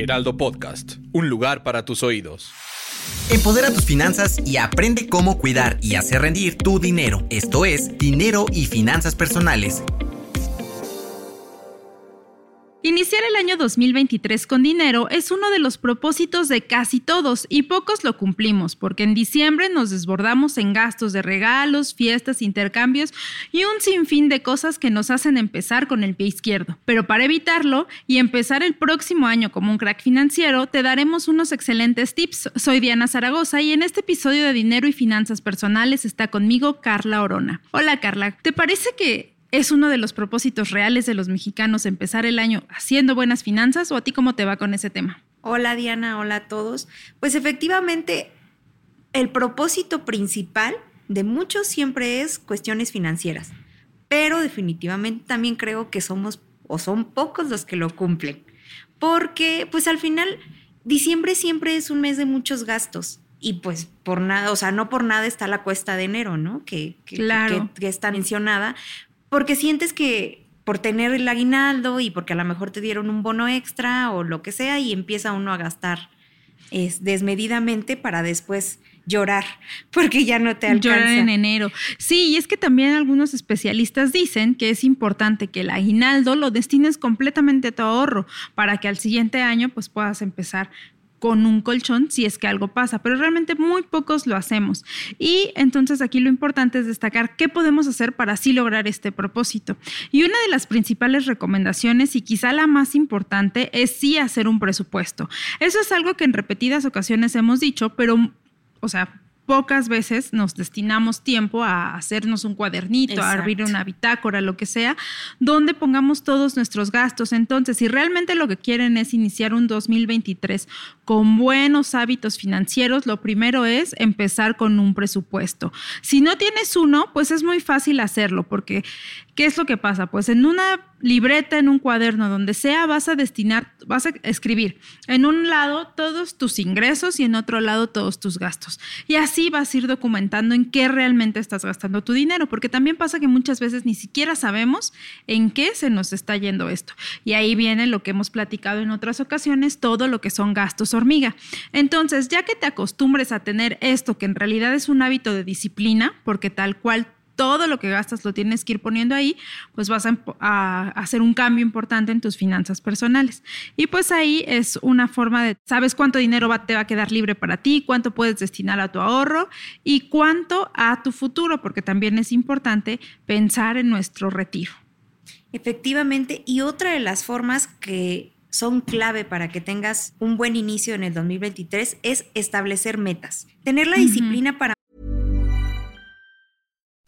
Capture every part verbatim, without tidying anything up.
Heraldo Podcast, un lugar para tus oídos. Empodera tus finanzas y aprende cómo cuidar y hacer rendir tu dinero. Esto es Dinero y Finanzas Personales. Iniciar el año dos mil veintitrés con dinero es uno de los propósitos de casi todos y pocos lo cumplimos porque en diciembre nos desbordamos en gastos de regalos, fiestas, intercambios y un sinfín de cosas que nos hacen empezar con el pie izquierdo. Pero para evitarlo y empezar el próximo año como un crack financiero, te daremos unos excelentes tips. Soy Diana Zaragoza y en este episodio de Dinero y Finanzas Personales está conmigo Carla Orona. Hola Carla, ¿te parece que ¿es uno de los propósitos reales de los mexicanos empezar el año haciendo buenas finanzas? ¿O a ti cómo te va con ese tema? Hola Diana, hola a todos. Pues efectivamente, el propósito principal de muchos siempre es cuestiones financieras, pero definitivamente también creo que somos o son pocos los que lo cumplen, porque pues al final diciembre siempre es un mes de muchos gastos. Y pues por nada, o sea, no por nada está la cuesta de enero, ¿no? Que, que, claro. que, que está mencionada. Porque sientes que por tener el aguinaldo y porque a lo mejor te dieron un bono extra o lo que sea y empieza uno a gastar es, desmedidamente para después llorar porque ya no te alcanza. Llorar en enero. Sí, y es que también algunos especialistas dicen que es importante que el aguinaldo lo destines completamente a tu ahorro para que al siguiente año pues puedas empezar con un colchón si es que algo pasa, pero realmente muy pocos lo hacemos. Y entonces aquí lo importante es destacar qué podemos hacer para así lograr este propósito. Y una de las principales recomendaciones y quizá la más importante es sí hacer un presupuesto. Eso es algo que en repetidas ocasiones hemos dicho, pero, o sea, pocas veces nos destinamos tiempo a hacernos un cuadernito, exacto, a abrir una bitácora, lo que sea, donde pongamos todos nuestros gastos. Entonces, si realmente lo que quieren es iniciar un dos mil veintitrés con buenos hábitos financieros, lo primero es empezar con un presupuesto. Si no tienes uno, pues es muy fácil hacerlo, porque ¿qué es lo que pasa? Pues en una libreta, en un cuaderno, donde sea, vas a destinar, vas a escribir en un lado todos tus ingresos y en otro lado todos tus gastos. Y así vas a ir documentando en qué realmente estás gastando tu dinero, porque también pasa que muchas veces ni siquiera sabemos en qué se nos está yendo esto. Y ahí viene lo que hemos platicado en otras ocasiones, todo lo que son gastos hormiga. Entonces, ya que te acostumbres a tener esto, que en realidad es un hábito de disciplina, porque tal cual todo lo que gastas lo tienes que ir poniendo ahí, pues vas a, a hacer un cambio importante en tus finanzas personales. Y pues ahí es una forma de, sabes cuánto dinero va, te va a quedar libre para ti, cuánto puedes destinar a tu ahorro y cuánto a tu futuro, porque también es importante pensar en nuestro retiro. Efectivamente, y otra de las formas que son clave para que tengas un buen inicio en el dos mil veintitrés es establecer metas. Tener la disciplina uh-huh. para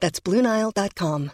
That's blue nile dot com.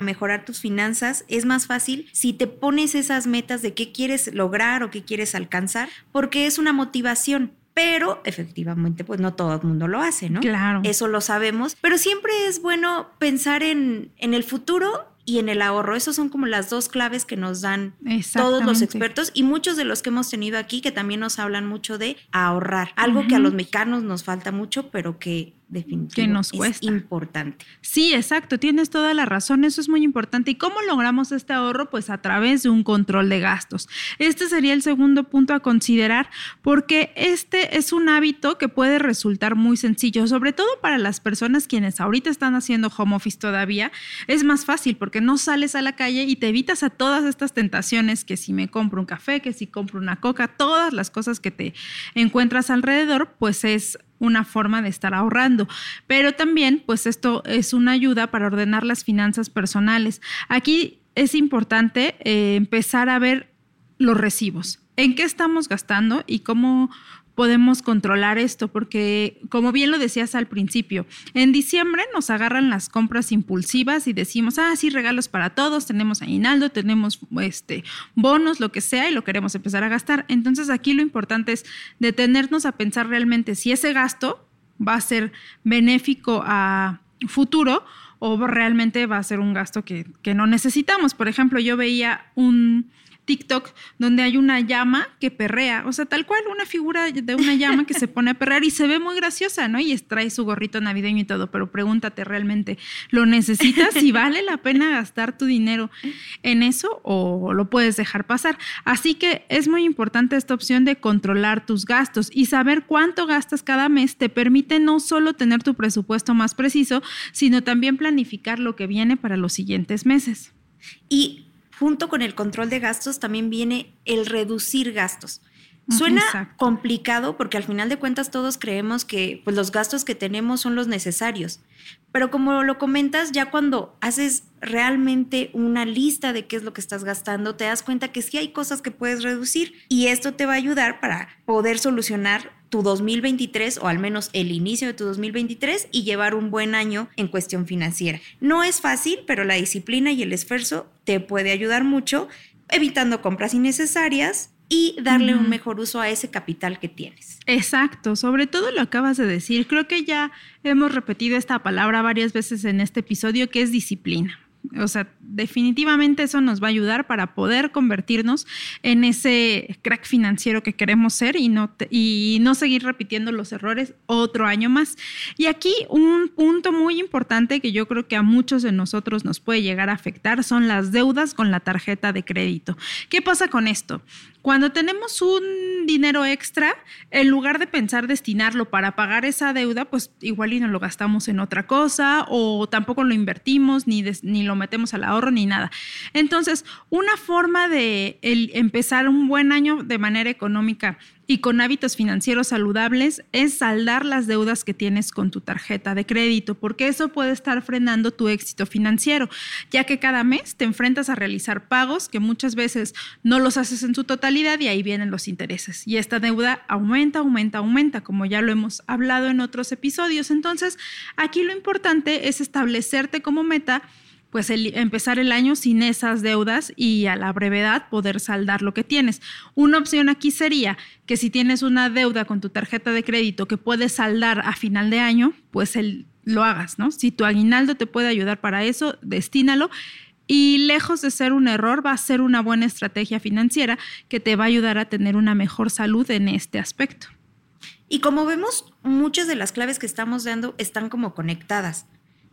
Mejorar tus finanzas es más fácil si te pones esas metas de qué quieres lograr o qué quieres alcanzar, porque es una motivación. Pero efectivamente, pues no todo el mundo lo hace, ¿no? Claro. Eso lo sabemos. Pero siempre es bueno pensar en, en el futuro y en el ahorro. Esas son como las dos claves que nos dan todos los expertos y muchos de los que hemos tenido aquí, que también nos hablan mucho de ahorrar. Algo uh-huh. que a los mexicanos nos falta mucho, pero que definitivamente que nos cuesta. Es importante. Sí, exacto. Tienes toda la razón. Eso es muy importante. ¿Y cómo logramos este ahorro? Pues a través de un control de gastos. Este sería el segundo punto a considerar, porque este es un hábito que puede resultar muy sencillo, sobre todo para las personas quienes ahorita están haciendo home office todavía. Es más fácil porque no sales a la calle y te evitas a todas estas tentaciones, que si me compro un café, que si compro una coca, todas las cosas que te encuentras alrededor, pues es una forma de estar ahorrando. Pero también, pues esto es una ayuda para ordenar las finanzas personales. Aquí es importante eh, empezar a ver los recibos. ¿En qué estamos gastando y cómo podemos controlar esto? Porque, como bien lo decías al principio, en diciembre nos agarran las compras impulsivas y decimos, ah, sí, regalos para todos, tenemos aguinaldo, tenemos este, bonos, lo que sea, y lo queremos empezar a gastar. Entonces, aquí lo importante es detenernos a pensar realmente si ese gasto va a ser benéfico a futuro o realmente va a ser un gasto que, que no necesitamos. Por ejemplo, yo veía un TikTok donde hay una llama que perrea, o sea, tal cual, una figura de una llama que se pone a perrear y se ve muy graciosa, ¿no? Y trae su gorrito navideño y todo, pero pregúntate realmente, ¿lo necesitas y vale la pena gastar tu dinero en eso o lo puedes dejar pasar? Así que es muy importante esta opción de controlar tus gastos y saber cuánto gastas cada mes te permite no solo tener tu presupuesto más preciso, sino también planificar lo que viene para los siguientes meses. Y junto con el control de gastos también viene el reducir gastos. Suena Exacto. complicado porque al final de cuentas todos creemos que pues, los gastos que tenemos son los necesarios. Pero como lo comentas, ya cuando haces realmente una lista de qué es lo que estás gastando, te das cuenta que sí hay cosas que puedes reducir y esto te va a ayudar para poder solucionar tu dos mil veintitrés o al menos el inicio de tu dos mil veintitrés y llevar un buen año en cuestión financiera. No es fácil, pero la disciplina y el esfuerzo te puede ayudar mucho, evitando compras innecesarias y darle mm. un mejor uso a ese capital que tienes. Exacto, sobre todo lo acabas de decir. Creo que ya hemos repetido esta palabra varias veces en este episodio, que es disciplina. O sea, definitivamente eso nos va a ayudar para poder convertirnos en ese crack financiero que queremos ser y no, te, y no seguir repitiendo los errores otro año más. Y aquí un punto muy importante que yo creo que a muchos de nosotros nos puede llegar a afectar son las deudas con la tarjeta de crédito. ¿Qué pasa con esto? Cuando tenemos un dinero extra, en lugar de pensar destinarlo para pagar esa deuda, pues igual y no lo gastamos en otra cosa o tampoco lo invertimos ni, des, ni lo metemos al ahorro ni nada. Entonces, una forma de el empezar un buen año de manera económica y con hábitos financieros saludables es saldar las deudas que tienes con tu tarjeta de crédito, porque eso puede estar frenando tu éxito financiero, ya que cada mes te enfrentas a realizar pagos que muchas veces no los haces en su totalidad y ahí vienen los intereses. Y esta deuda aumenta, aumenta, aumenta, como ya lo hemos hablado en otros episodios. Entonces, aquí lo importante es establecerte como meta pues el empezar el año sin esas deudas y a la brevedad poder saldar lo que tienes. Una opción aquí sería que si tienes una deuda con tu tarjeta de crédito que puedes saldar a final de año, pues el, lo hagas, ¿no? Si tu aguinaldo te puede ayudar para eso, destínalo. Y lejos de ser un error, va a ser una buena estrategia financiera que te va a ayudar a tener una mejor salud en este aspecto. Y como vemos, muchas de las claves que estamos dando están como conectadas.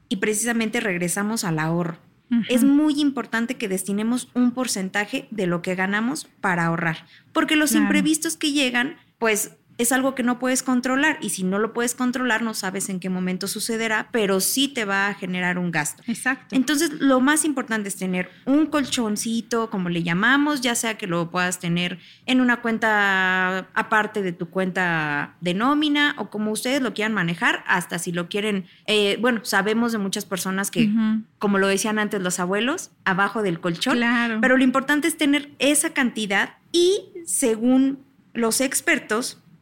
Y precisamente regresamos al ahorro. Uh-huh. Es muy importante que destinemos un porcentaje de lo que ganamos para ahorrar, porque los claro. imprevistos que llegan, pues es algo que no puedes controlar y si no lo puedes controlar no sabes en qué momento sucederá, pero sí te va a generar un gasto. Exacto. Entonces, lo más importante es tener un colchoncito, como le llamamos, ya sea que lo puedas tener en una cuenta aparte de tu cuenta de nómina o como ustedes lo quieran manejar, hasta si lo quieren, eh, bueno, sabemos de muchas personas que, uh-huh. como lo decían antes los abuelos, abajo del colchón. Claro. Pero lo importante es tener esa cantidad y según los expertos,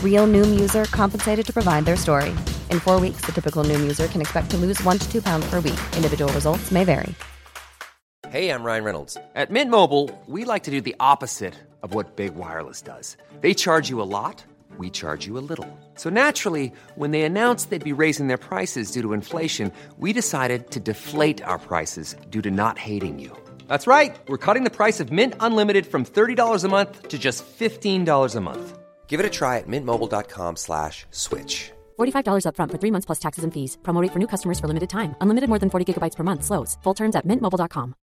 Real Noom user compensated to provide their story. In four weeks, the typical Noom user can expect to lose one to two pounds per week. Individual results may vary. Hey, I'm Ryan Reynolds. At Mint Mobile, we like to do the opposite of what Big Wireless does. They charge you a lot, we charge you a little. So naturally, when they announced they'd be raising their prices due to inflation, we decided to deflate our prices due to not hating you. That's right. We're cutting the price of Mint Unlimited from thirty dollars a month to just fifteen dollars a month. Give it a try at mintmobile.com slash switch. forty-five dollars up front for three months plus taxes and fees. Promo rate for new customers for limited time. Unlimited more than forty gigabytes per month slows. Full terms at mint mobile punto com.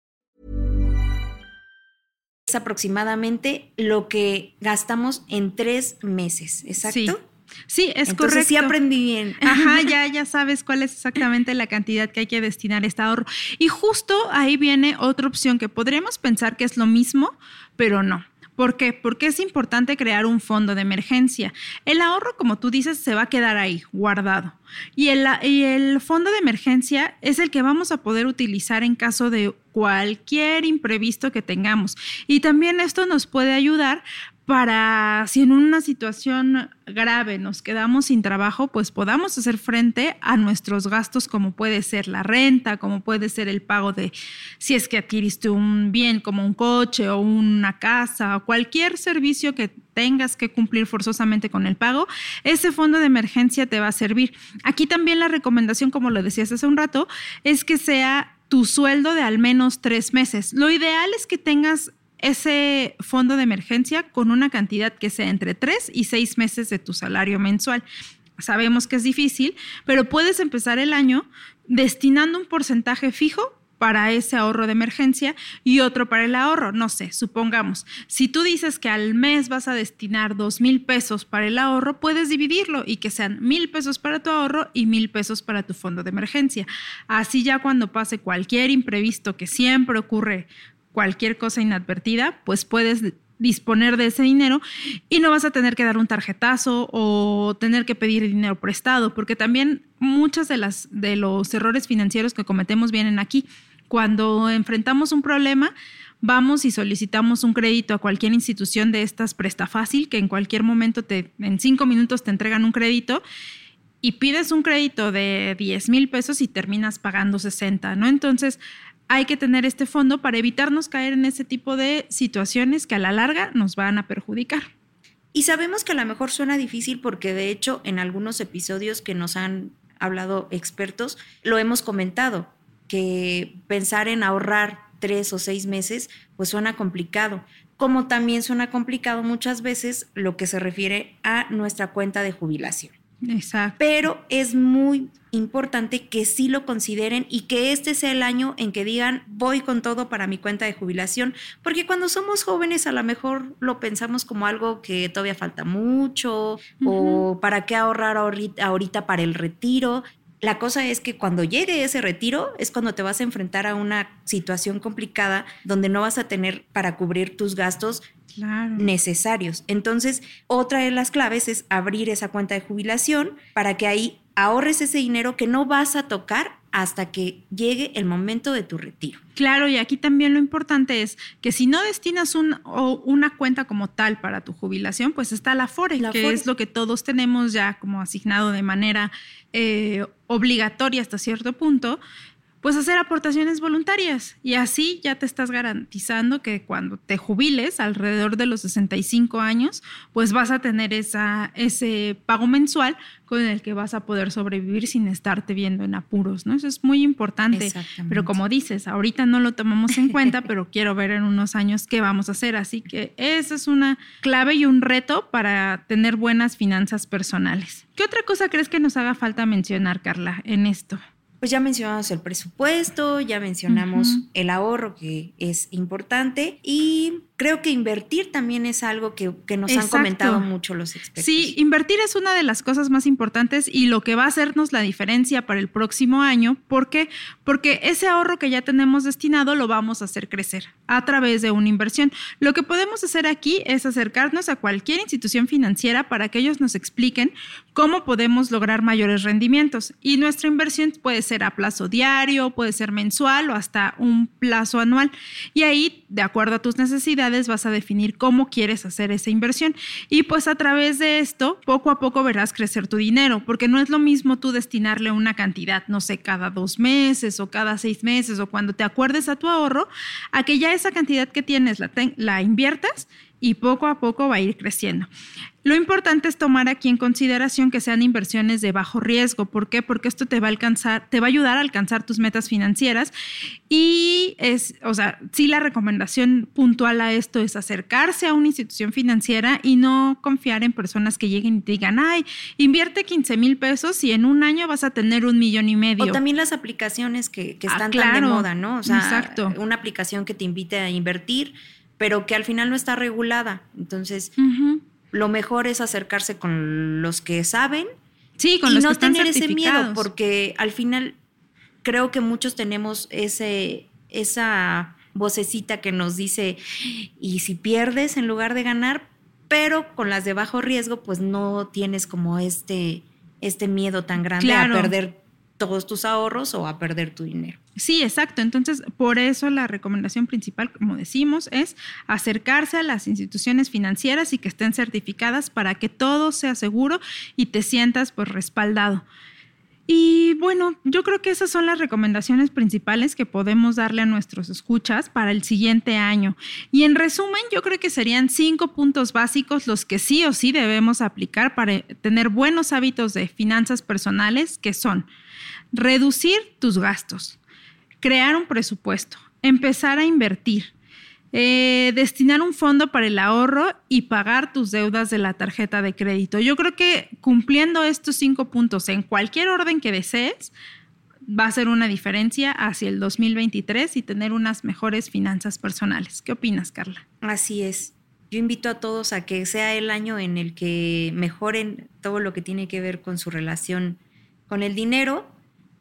Es aproximadamente lo que gastamos en tres meses, ¿exacto? Sí. Sí, es entonces, correcto. Sí aprendí bien. Ajá, ya, ya sabes cuál es exactamente la cantidad que hay que destinar a este ahorro. Y justo ahí viene otra opción que podríamos pensar que es lo mismo, pero no. ¿Por qué? Porque es importante crear un fondo de emergencia. El ahorro, como tú dices, se va a quedar ahí, guardado. Y el, y el fondo de emergencia es el que vamos a poder utilizar en caso de cualquier imprevisto que tengamos. Y también esto nos puede ayudar para si en una situación grave nos quedamos sin trabajo, pues podamos hacer frente a nuestros gastos, como puede ser la renta, como puede ser el pago de si es que adquiriste un bien como un coche o una casa o cualquier servicio que tengas que cumplir forzosamente con el pago, ese fondo de emergencia te va a servir. Aquí también la recomendación, como lo decías hace un rato, es que sea tu sueldo de al menos tres meses. Lo ideal es que tengas ese fondo de emergencia con una cantidad que sea entre tres y seis meses de tu salario mensual. Sabemos que es difícil, pero puedes empezar el año destinando un porcentaje fijo para ese ahorro de emergencia y otro para el ahorro. No sé, supongamos, si tú dices que al mes vas a destinar dos mil pesos para el ahorro, puedes dividirlo y que sean mil pesos para tu ahorro y mil pesos para tu fondo de emergencia. Así ya cuando pase cualquier imprevisto, que siempre ocurre cualquier cosa inadvertida, pues puedes disponer de ese dinero y no vas a tener que dar un tarjetazo o tener que pedir dinero prestado, porque también muchas de las de los errores financieros que cometemos vienen aquí. Cuando enfrentamos un problema, vamos y solicitamos un crédito a cualquier institución de estas Presta Fácil, que en cualquier momento, te, en cinco minutos te entregan un crédito, y pides un crédito de diez mil pesos y terminas pagando sesenta, ¿no? Entonces, hay que tener este fondo para evitarnos caer en ese tipo de situaciones que a la larga nos van a perjudicar. Y sabemos que a lo mejor suena difícil porque de hecho en algunos episodios que nos han hablado expertos lo hemos comentado, que pensar en ahorrar tres o seis meses pues suena complicado, como también suena complicado muchas veces lo que se refiere a nuestra cuenta de jubilación. Exacto. Pero es muy importante que sí lo consideren y que este sea el año en que digan voy con todo para mi cuenta de jubilación, porque cuando somos jóvenes a lo mejor lo pensamos como algo que todavía falta mucho, uh-huh. o para qué ahorrar ahorita, ahorita para el retiro. La cosa es que cuando llegue ese retiro es cuando te vas a enfrentar a una situación complicada donde no vas a tener para cubrir tus gastos Claro. necesarios. Entonces, otra de las claves es abrir esa cuenta de jubilación para que ahí ahorres ese dinero que no vas a tocar hasta que llegue el momento de tu retiro. Claro, y aquí también lo importante es que si no destinas un, o una cuenta como tal para tu jubilación, pues está la AFORE, la que AFORE. Es lo que todos tenemos ya como asignado de manera eh, obligatoria hasta cierto punto, pues hacer aportaciones voluntarias, y así ya te estás garantizando que cuando te jubiles alrededor de los sesenta y cinco años, pues vas a tener esa, ese pago mensual con el que vas a poder sobrevivir sin estarte viendo en apuros, ¿no? Eso es muy importante, pero como dices, ahorita no lo tomamos en cuenta, pero quiero ver en unos años qué vamos a hacer, así que esa es una clave y un reto para tener buenas finanzas personales. ¿Qué otra cosa crees que nos haga falta mencionar, Carla, en esto? Pues ya mencionamos el presupuesto, ya mencionamos uh-huh. el ahorro, que es importante, y creo que invertir también es algo que, que nos Exacto. han comentado mucho los expertos. Sí, invertir es una de las cosas más importantes y lo que va a hacernos la diferencia para el próximo año. ¿Por qué? Porque ese ahorro que ya tenemos destinado lo vamos a hacer crecer a través de una inversión. Lo que podemos hacer aquí es acercarnos a cualquier institución financiera para que ellos nos expliquen cómo podemos lograr mayores rendimientos. Y nuestra inversión puede ser a plazo diario, puede ser mensual o hasta un plazo anual. Y ahí, de acuerdo a tus necesidades, vas a definir cómo quieres hacer esa inversión y pues a través de esto poco a poco verás crecer tu dinero, porque no es lo mismo tú destinarle una cantidad, no sé, cada dos meses o cada seis meses o cuando te acuerdes a tu ahorro, a que ya esa cantidad que tienes la, ten- la inviertas y poco a poco va a ir creciendo. Lo importante es tomar aquí en consideración que sean inversiones de bajo riesgo. ¿Por qué? Porque esto te va a alcanzar, te va a ayudar a alcanzar tus metas financieras. Y es, o sea, sí, la recomendación puntual a esto es acercarse a una institución financiera y no confiar en personas que lleguen y te digan, ay, invierte quince mil pesos y en un año vas a tener un millón y medio. O también las aplicaciones que, que están ah, claro, tan de moda, ¿no? O sea, exacto. una aplicación que te invite a invertir, pero que al final no está regulada. Entonces... Uh-huh. lo mejor es acercarse con los que saben. Sí, con los que están certificados. Y no tener ese miedo, porque al final creo que muchos tenemos ese, esa vocecita que nos dice, y si pierdes en lugar de ganar, pero con las de bajo riesgo, pues no tienes como este, este miedo tan grande, claro, a perder todos tus ahorros o a perder tu dinero. Sí, exacto. Entonces, por eso la recomendación principal, como decimos, es acercarse a las instituciones financieras y que estén certificadas para que todo sea seguro y te sientas pues respaldado. Y bueno, yo creo que esas son las recomendaciones principales que podemos darle a nuestros escuchas para el siguiente año. Y en resumen, yo creo que serían cinco puntos básicos los que sí o sí debemos aplicar para tener buenos hábitos de finanzas personales, que son reducir tus gastos, crear un presupuesto, empezar a invertir, Eh, destinar un fondo para el ahorro y pagar tus deudas de la tarjeta de crédito. Yo creo que cumpliendo estos cinco puntos en cualquier orden que desees, va a ser una diferencia hacia el dos mil veintitrés y tener unas mejores finanzas personales. ¿Qué opinas, Carla? Así es. Yo invito a todos a que sea el año en el que mejoren todo lo que tiene que ver con su relación con el dinero.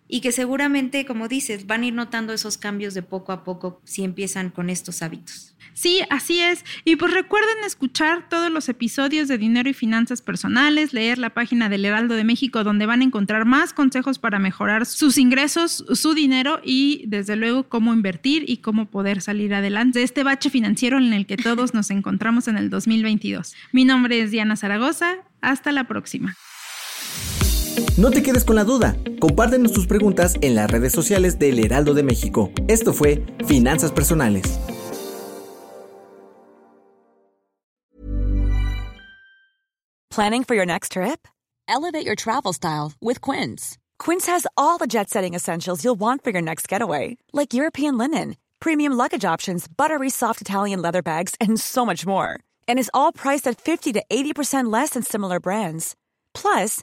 Y que seguramente, como dices, van a ir notando esos cambios de poco a poco si empiezan con estos hábitos. Sí, así es. Y pues recuerden escuchar todos los episodios de Dinero y Finanzas Personales, leer la página del Heraldo de México, donde van a encontrar más consejos para mejorar sus ingresos, su dinero y, desde luego, cómo invertir y cómo poder salir adelante de este bache financiero en el que todos nos encontramos en el dos mil veintidós. Mi nombre es Diana Zaragoza. Hasta la próxima. No te quedes con la duda. Compártenos tus preguntas en las redes sociales del Heraldo de México. Esto fue Finanzas Personales. Planning for your next trip? Elevate your travel style with Quince. Quince has all the jet-setting essentials you'll want for your next getaway, like European linen, premium luggage options, buttery soft Italian leather bags, and so much more. And is all priced at fifty to eighty percent less than similar brands. Plus,